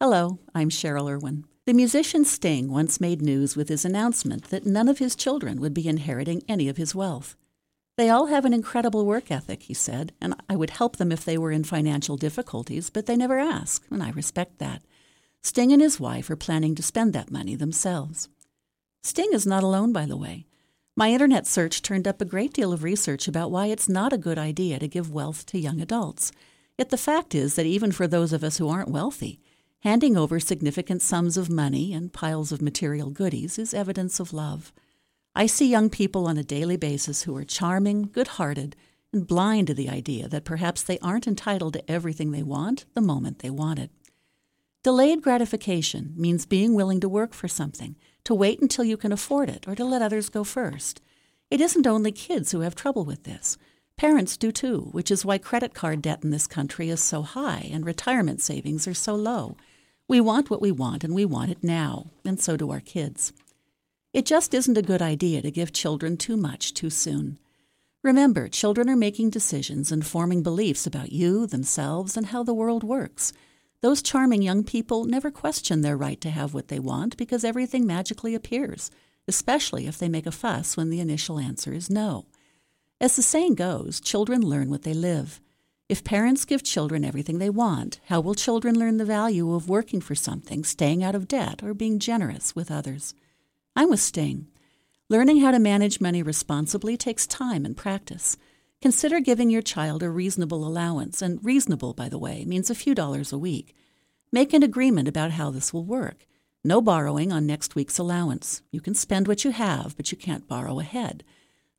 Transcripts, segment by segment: Hello, I'm Cheryl Irwin. The musician Sting once made news with his announcement that none of his children would be inheriting any of his wealth. They all have an incredible work ethic, he said, and I would help them if they were in financial difficulties, but they never ask, and I respect that. Sting and his wife are planning to spend that money themselves. Sting is not alone, by the way. My internet search turned up a great deal of research about why it's not a good idea to give wealth to young adults. Yet the fact is that even for those of us who aren't wealthy, handing over significant sums of money and piles of material goodies is evidence of love. I see young people on a daily basis who are charming, good-hearted, and blind to the idea that perhaps they aren't entitled to everything they want the moment they want it. Delayed gratification means being willing to work for something, to wait until you can afford it, or to let others go first. It isn't only kids who have trouble with this. Parents do too, which is why credit card debt in this country is so high and retirement savings are so low. We want what we want, and we want it now, and so do our kids. It just isn't a good idea to give children too much too soon. Remember, children are making decisions and forming beliefs about you, themselves, and how the world works. Those charming young people never question their right to have what they want because everything magically appears, especially if they make a fuss when the initial answer is no. As the saying goes, children learn what they live. If parents give children everything they want, how will children learn the value of working for something, staying out of debt, or being generous with others? I'm with Sting. Learning how to manage money responsibly takes time and practice. Consider giving your child a reasonable allowance, and reasonable, by the way, means a few dollars a week. Make an agreement about how this will work. No borrowing on next week's allowance. You can spend what you have, but you can't borrow ahead.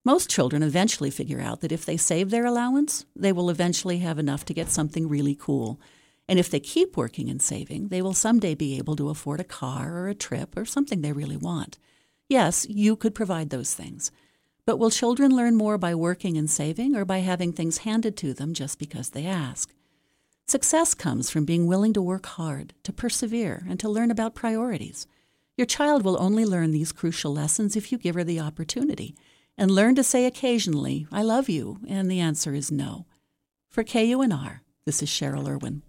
Most children eventually figure out that if they save their allowance, they will eventually have enough to get something really cool. And if they keep working and saving, they will someday be able to afford a car or a trip or something they really want. Yes, you could provide those things. But will children learn more by working and saving or by having things handed to them just because they ask? Success comes from being willing to work hard, to persevere, and to learn about priorities. Your child will only learn these crucial lessons if you give her the opportunity, and learn to say occasionally, "I love you," and the answer is no. For KUNR, this is Cheryl Irwin.